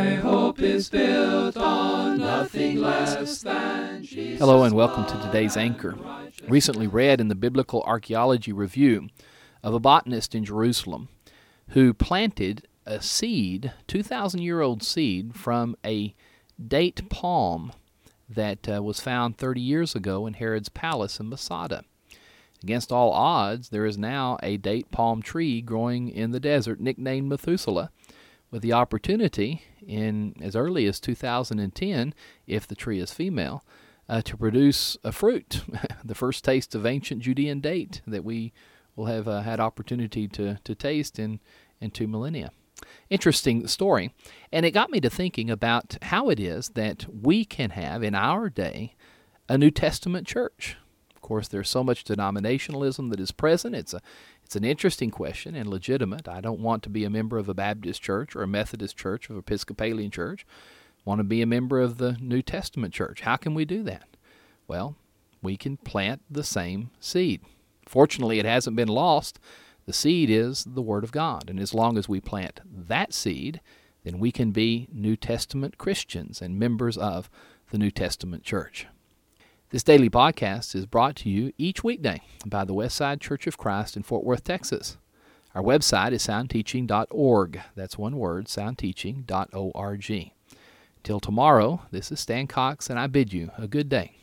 My hope is built on nothing less than Jesus. Hello and welcome to today's Anchor. Recently read in the Biblical Archaeology Review of a botanist in Jerusalem who planted a seed, 2,000-year-old seed, from a date palm that was found 30 years ago in Herod's palace in Masada. Against all odds, there is now a date palm tree growing in the desert nicknamed Methuselah, with the opportunity in as early as 2010, if the tree is female, to produce a fruit, the first taste of ancient Judean date that we will have had opportunity to taste in 2 millennia. Interesting story, and it got me to thinking about how it is that we can have, in our day, a New Testament church. Of course, there's so much denominationalism that is present. It's an interesting question and legitimate. I don't want to be a member of a Baptist church or a Methodist church or Episcopalian church. I want to be a member of the New Testament church. How can we do that? Well, we can plant the same seed. Fortunately, it hasn't been lost. The seed is the Word of God, and as long as we plant that seed, then we can be New Testament Christians and members of the New Testament Church. This daily podcast is brought to you each weekday by the Westside Church of Christ in Fort Worth, Texas. Our website is soundteaching.org. That's one word, soundteaching.org. Till tomorrow, this is Stan Cox, and I bid you a good day.